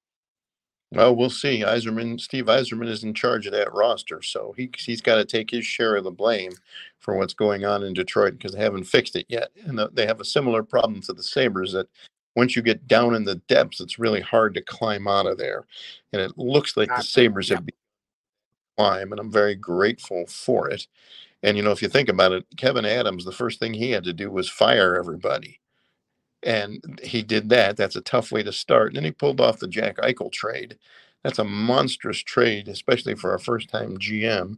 Well, we'll see. Yzerman, Steve Yzerman is in charge of that roster, so he, he's got to take his share of the blame for what's going on in Detroit because they haven't fixed it yet. And they have a similar problem to the Sabres that once you get down in the depths, it's really hard to climb out of there. And it looks like the Sabres have begun to climb, and I'm very grateful for it. And, you know, if you think about it, Kevin Adams, the first thing he had to do was fire everybody. And he did that. That's a tough way to start. And then he pulled off the Jack Eichel trade. That's a monstrous trade, especially for a first-time G M.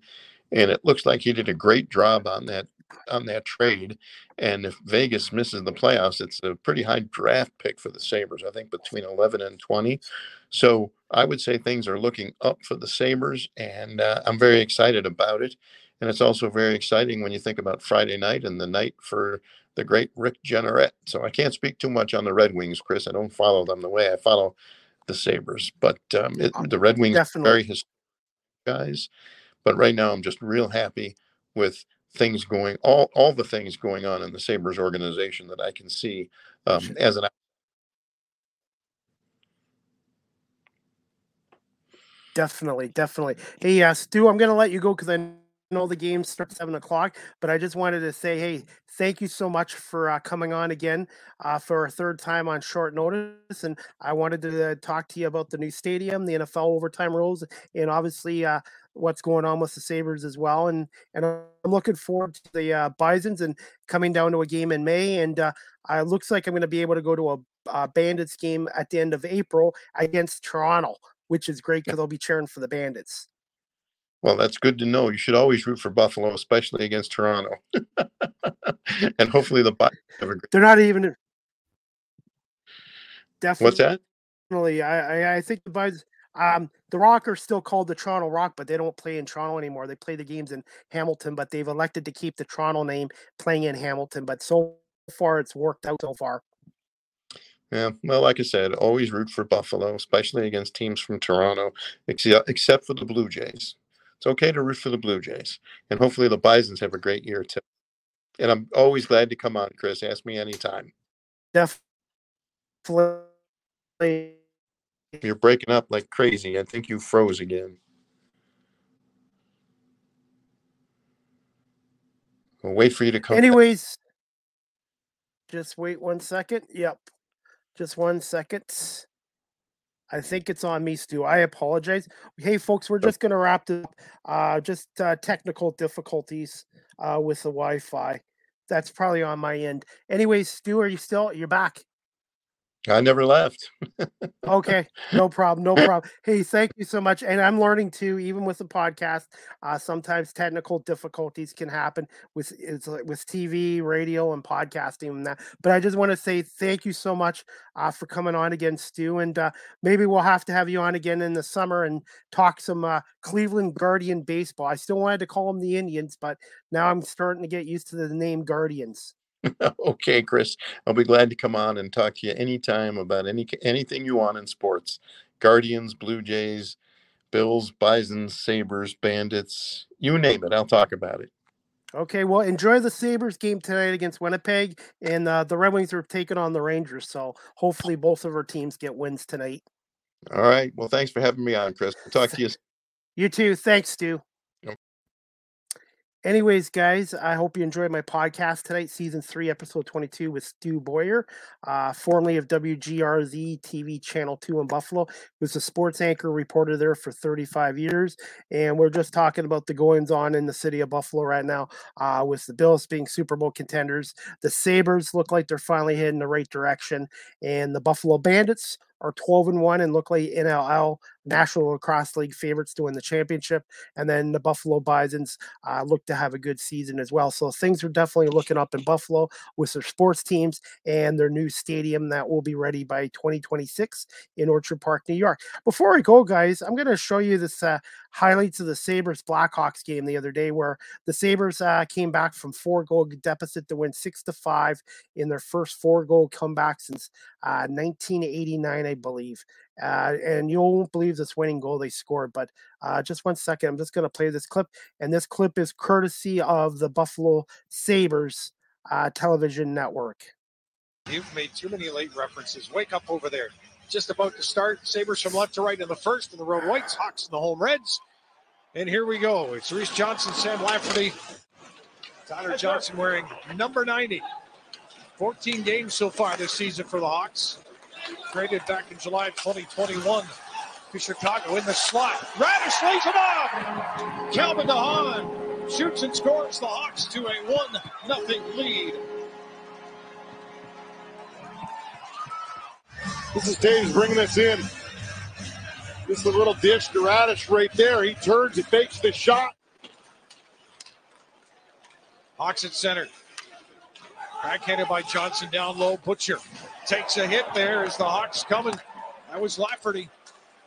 And it looks like he did a great job on that on that trade. And if Vegas misses the playoffs, it's a pretty high draft pick for the Sabres, I think between eleven and twenty. So I would say things are looking up for the Sabres, and uh, I'm very excited about it. And it's also very exciting when you think about Friday night and the night for the great Rick Jeanneret. So I can't speak too much on the Red Wings, Chris. I don't follow them the way I follow the Sabres. But um, it, the Red Wings Definitely. Are very historic guys. But right now I'm just real happy with things going, all, all the things going on in the Sabres organization that I can see um, as an Definitely, definitely. Hey, uh, Stu, I'm going to let you go because I know the game starts seven o'clock, but I just wanted to say, hey, thank you so much for uh, coming on again uh, for a third time on short notice. And I wanted to uh, talk to you about the new stadium, the N F L overtime rules, and obviously uh, what's going on with the Sabres as well. And and I'm looking forward to the uh, Bisons and coming down to a game in May. And uh, it looks like I'm going to be able to go to a uh, Bandits game at the end of April against Toronto, which is great because they'll be cheering for the Bandits. Well, that's good to know. You should always root for Buffalo, especially against Toronto. And hopefully the Bucs have a great They're not even definitely. What's that? Definitely, I I think the Bucs. Um, the Rock are still called the Toronto Rock, but they don't play in Toronto anymore. They play the games in Hamilton, but they've elected to keep the Toronto name, playing in Hamilton. But so far, it's worked out so far. Yeah, well, like I said, always root for Buffalo, especially against teams from Toronto, ex- except for the Blue Jays. It's okay to root for the Blue Jays, and hopefully the Bisons have a great year too. And I'm always glad to come on, Chris. Ask me anytime. Definitely. You're breaking up like crazy. I think you froze again. We'll wait for you to come. Anyways, back. Just wait one second. Yep, just one second. I think it's on me, Stu. I apologize. Hey, folks, we're just going to wrap this up. Uh, just uh, technical difficulties uh, with the Wi-Fi. That's probably on my end. Anyways, Stu, are you still? You're back. I never left. Okay. No problem. No problem. Hey, thank you so much. And I'm learning too, even with the podcast, uh, sometimes technical difficulties can happen with it's like with T V, radio, and podcasting and that. But I just want to say thank you so much uh, for coming on again, Stu. And uh, maybe we'll have to have you on again in the summer and talk some uh, Cleveland Guardian baseball. I still wanted to call them the Indians, but now I'm starting to get used to the name Guardians. Okay, Chris, I'll be glad to come on and talk to you anytime about any anything you want in sports. Guardians, Blue Jays, Bills, Bisons, Sabres, Bandits, you name it. I'll talk about it. Okay, well, enjoy the Sabres game tonight against Winnipeg, and uh, the Red Wings are taking on the Rangers, so hopefully both of our teams get wins tonight. All right, well, thanks for having me on, Chris. I'll talk to you soon. You too. Thanks, Stu. Anyways, guys, I hope you enjoyed my podcast tonight, Season three, Episode twenty-two with Stu Boyer, uh, formerly of W G R Z T V Channel two in Buffalo. He was a sports anchor reporter there for thirty-five years, and we're just talking about the goings-on in the city of Buffalo right now, uh, with the Bills being Super Bowl contenders. The Sabres look like they're finally heading the right direction, and the Buffalo Bandits are twelve and one and look like N L L National Lacrosse League favorites to win the championship. And then the Buffalo Bisons uh, look to have a good season as well. So things are definitely looking up in Buffalo with their sports teams and their new stadium that will be ready by twenty twenty-six in Orchard Park, New York. Before I go, guys, I'm going to show you this uh, highlights of the Sabres Blackhawks game the other day, where the Sabres uh, came back from four goal deficit to win six to five in their first four goal comeback since uh, nineteen eighty-nine, I believe. Uh, and you won't believe this winning goal they scored, but uh, just one second. I'm just going to play this clip, and this clip is courtesy of the Buffalo Sabres uh, television network. You've made too many late references. Wake up over there. Just about to start. Sabres from left to right in the first, in the road whites, Hawks in the home reds. And here we go. It's Reese Johnson, Sam Lafferty, Tyler Johnson wearing number ninety. fourteen games so far this season for the Hawks. Traded back in July of twenty twenty-one to Chicago in the slot. Radish lays it off. Calvin DeHaan shoots and scores. The Hawks to a one nothing lead. This is Dave's bringing us in. This is a little dish to Radish right there. He turns and fakes the shot. Hawks at center. Backhanded by Johnson down low. Butcher takes a hit there as the Hawks coming. That was Lafferty.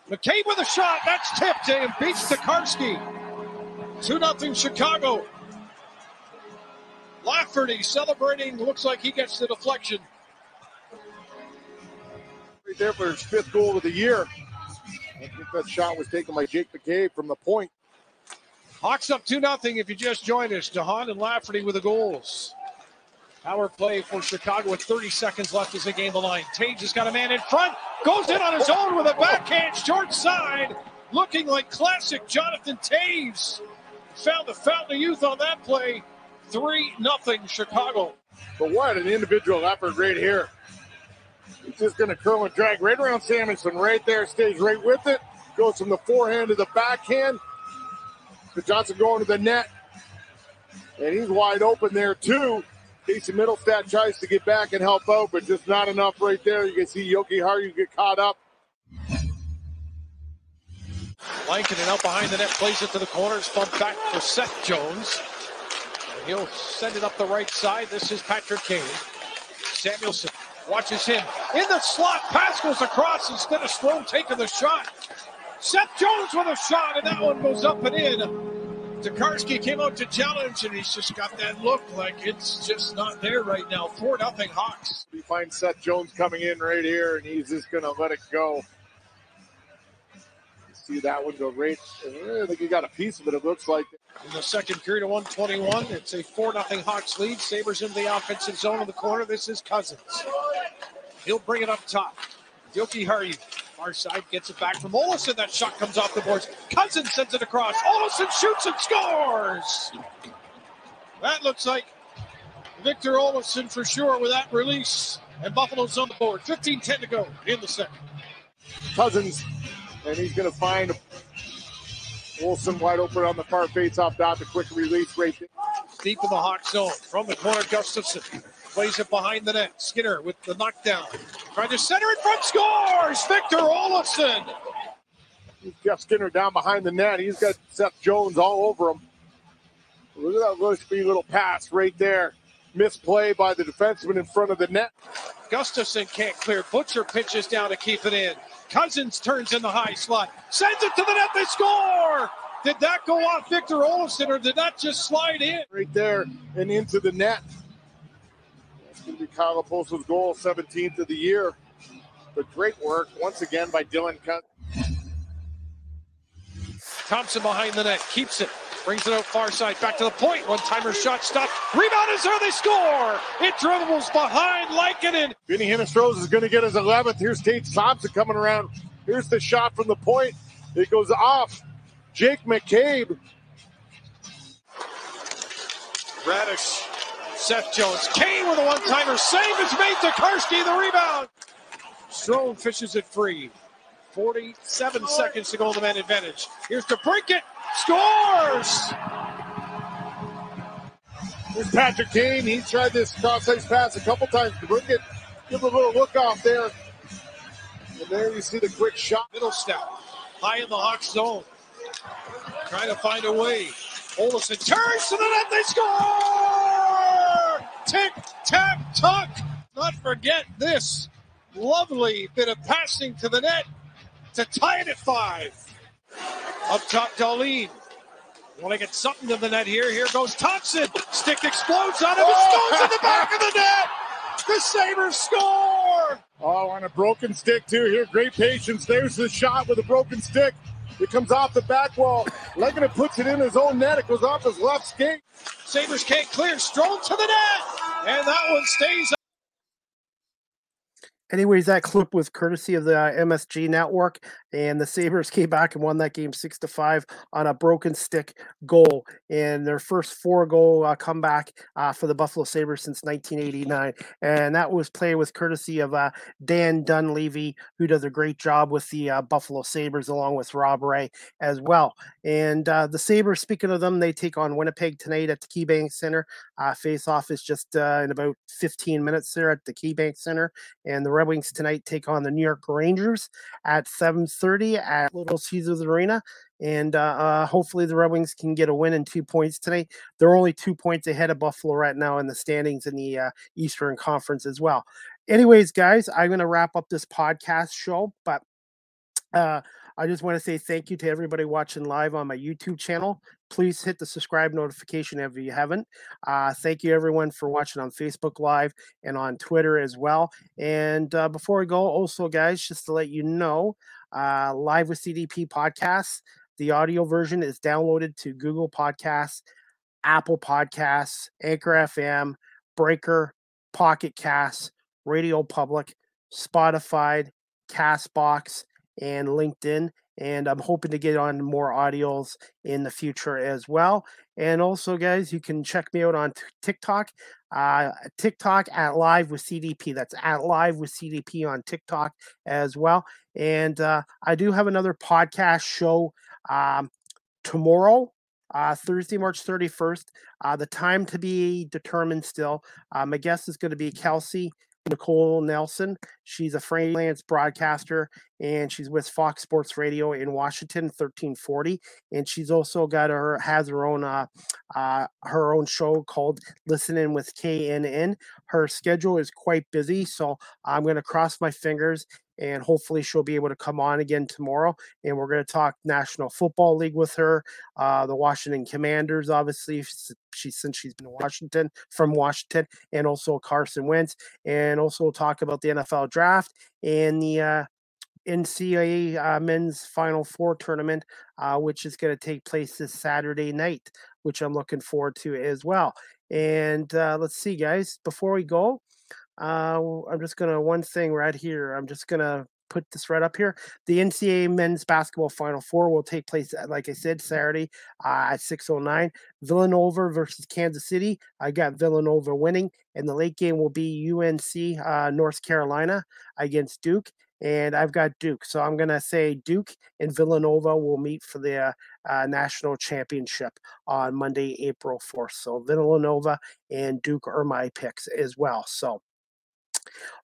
McCabe with a shot. That's tipped and beats Tokarski. two nothing Chicago. Lafferty celebrating. Looks like he gets the deflection. Right there for his fifth goal of the year. I think that shot was taken by Jake McCabe from the point. Hawks up two nothing if you just joined us. DeHaan and Lafferty with the goals. Power play for Chicago with thirty seconds left as they gain the line. Tage has got a man in front. Goes in on his own with a backhand short side. Looking like classic Jonathan Taves. Found the fountain of youth on that play. three nothing Chicago. But what an individual effort right here. He's just going to curl and drag right around Samuelson. Right there, stays right with it. Goes from the forehand to the backhand. But Johnson going to the net. And he's wide open there too. Casey Middlestat tries to get back and help out, but just not enough right there. You can see Yoki Haru get caught up. Lankin and out behind the net, plays it to the corner, spun back for Seth Jones. And he'll send it up the right side. This is Patrick Kane. Samuelson watches him. In the slot, pass goes across instead of Strome taking the shot. Seth Jones with a shot, and that one goes up and in. Tokarski came out to challenge, and he's just got that look like it's just not there right now. four nothing Hawks. We find Seth Jones coming in right here, and he's just going to let it go. See that one go right. I think he got a piece of it, it looks like. In the second period of one twenty-one, it's a four nothing Hawks lead. Sabres into the offensive zone in the corner. This is Cousins. He'll bring it up top. Yoki Haru. Far side gets it back from Olsson. That shot comes off the boards. Cousins sends it across. Olsson shoots and scores. That looks like Victor Olsson for sure with that release. And Buffalo's on the board. fifteen ten to go in the second. Cousins, and he's going to find Olsson wide open on the far faceoff dot. The quick release right there. Deep in the Hawks zone. From the corner, Gustafson. Plays it behind the net. Skinner with the knockdown. Trying to center in front. Scores! Victor Olsson. Jeff Skinner down behind the net. He's got Seth Jones all over him. Look at that risky little pass right there. Misplay by the defenseman in front of the net. Gustafson can't clear. Butcher pitches down to keep it in. Cousins turns in the high slot. Sends it to the net. They score! Did that go off Victor Olsson, or did that just slide in? Right there and into the net. Going to be Kyle Poso's goal, seventeenth of the year. But great work once again by Dylan Cousins. Thompson behind the net, keeps it, brings it out far side, back to the point. One-timer shot stopped. Rebound is there, they score. It dribbles behind Lankinen. Vinny Hinnestros is going to get his eleventh. Here's Tate Thompson coming around. Here's the shot from the point. It goes off Jake McCabe. Radish, Seth Jones, Kane with a one-timer, save, it's made to Karski, the rebound. Strome fishes it free. forty-seven seconds to go on the man advantage. Here's to break it, scores! Here's Patrick Kane, he tried this cross-ice pass a couple times to break it, give him a little look off there. And there you see the quick shot, middle step, high in the Hawks zone. Trying to find a way. Olsson turns to the net, they score! Tick, tap, tuck. Not forget this lovely bit of passing to the net to tie it at five. Up top, Darlene. Want to get something to the net here. Here goes Thompson. Stick explodes on him. It goes in the back of the net. The Sabres score! Oh, on a broken stick, too. Here, great patience. There's the shot with a broken stick. It comes off the back wall. Leggett puts it in his own net. It goes off his left skate. Sabres can't clear. Strome to the net. And that one stays up. Anyways, that clip was courtesy of the M S G Network, and the Sabres came back and won that game six to five on a broken stick goal, and their first four-goal uh, comeback uh, for the Buffalo Sabres since nineteen eighty-nine. And that was played with courtesy of uh, Dan Dunleavy, who does a great job with the uh, Buffalo Sabres, along with Rob Ray as well. And uh, the Sabres, speaking of them, they take on Winnipeg tonight at the KeyBank Center. Uh, face-off is just uh, in about fifteen minutes there at the KeyBank Center, and the Red Wings tonight take on the New York Rangers at seven thirty at Little Caesars Arena. And uh, uh, hopefully the Red Wings can get a win and two points tonight. They're only two points ahead of Buffalo right now in the standings in the uh, Eastern Conference as well. Anyways, guys, I'm going to wrap up this podcast show, but uh, I just want to say thank you to everybody watching live on my YouTube channel. Please hit the subscribe notification if you haven't. Uh, thank you, everyone, for watching on Facebook Live and on Twitter as well. And uh, before we go, also, guys, just to let you know, uh, Live with C D P Podcasts, the audio version is downloaded to Google Podcasts, Apple Podcasts, Anchor F M, Breaker, Pocket Casts, Radio Public, Spotify, CastBox, and LinkedIn. And I'm hoping to get on more audios in the future as well. And also, guys, you can check me out on t- TikTok, uh, TikTok at Live with C D P. That's at Live with C D P on TikTok as well. And uh, I do have another podcast show um, tomorrow, uh, Thursday, March thirty-first. Uh, the time to be determined still. Uh, my guest is going to be Kelsey Nicole Nelson. She's a freelance broadcaster, and she's with Fox Sports Radio in Washington, thirteen forty. And she's also got her has her own uh, uh, her own show called Listening with K N N. Her schedule is quite busy, so I'm going to cross my fingers, and hopefully she'll be able to come on again tomorrow. And we're going to talk National Football League with her, uh, the Washington Commanders, obviously, she, since she's been in Washington, from Washington, and also Carson Wentz. And also we'll talk about the N F L Draft and the uh, N C A A uh, Men's Final Four Tournament, uh, which is going to take place this Saturday night, which I'm looking forward to as well. And uh, let's see, guys, before we go, Uh, I'm just going to one thing right here. I'm just going to put this right up here. The N C A A Men's Basketball Final Four will take place, like I said, Saturday uh, at six oh nine. Villanova versus Kansas City. I got Villanova winning. And the late game will be U N C, uh, North Carolina against Duke. And I've got Duke. So I'm going to say Duke and Villanova will meet for the uh, uh, national championship on Monday, April fourth. So Villanova and Duke are my picks as well. So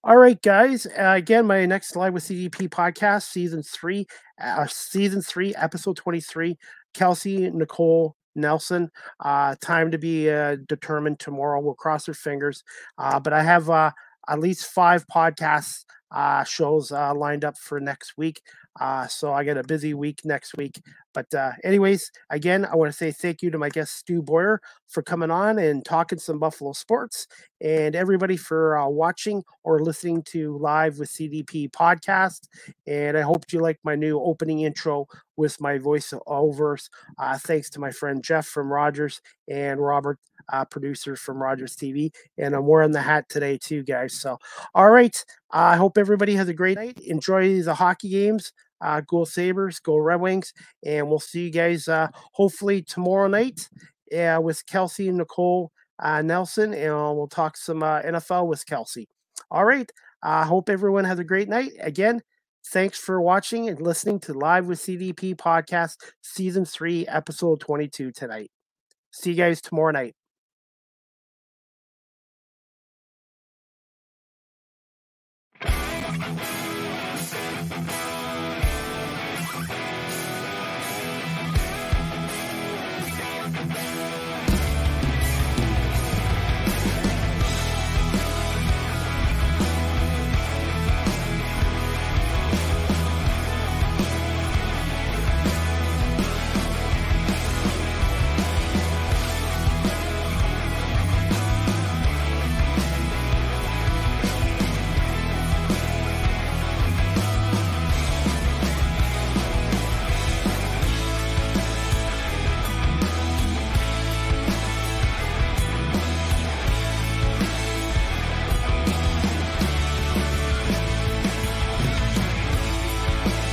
all right, guys. Uh, again, my next Live with C D P podcast, season three, uh, season three, episode twenty-three. Kelsey Nicole Nelson. Uh, time to be uh, determined tomorrow. We'll cross our fingers. Uh, but I have uh, at least five podcasts uh, shows uh, lined up for next week. Uh, so I got a busy week next week. But uh, anyways, again, I want to say thank you to my guest, Stu Boyer, for coming on and talking some Buffalo sports, and everybody for uh, watching or listening to Live with C D P podcast. And I hope you like my new opening intro with my voiceovers. Uh, thanks to my friend Jeff from Rogers and Robert, uh, producer from Rogers T V. And I'm wearing the hat today too, guys. So, all right. I uh, hope everybody has a great night. Enjoy the hockey games. Uh, go Sabres, go Red Wings, and we'll see you guys uh, hopefully tomorrow night uh, with Kelsey Nicole uh, Nelson, and we'll talk some uh, N F L with Kelsey. All right. I uh, hope everyone has a great night. Again, thanks for watching and listening to Live with C D P podcast, Season three, Episode twenty-two tonight. See you guys tomorrow night.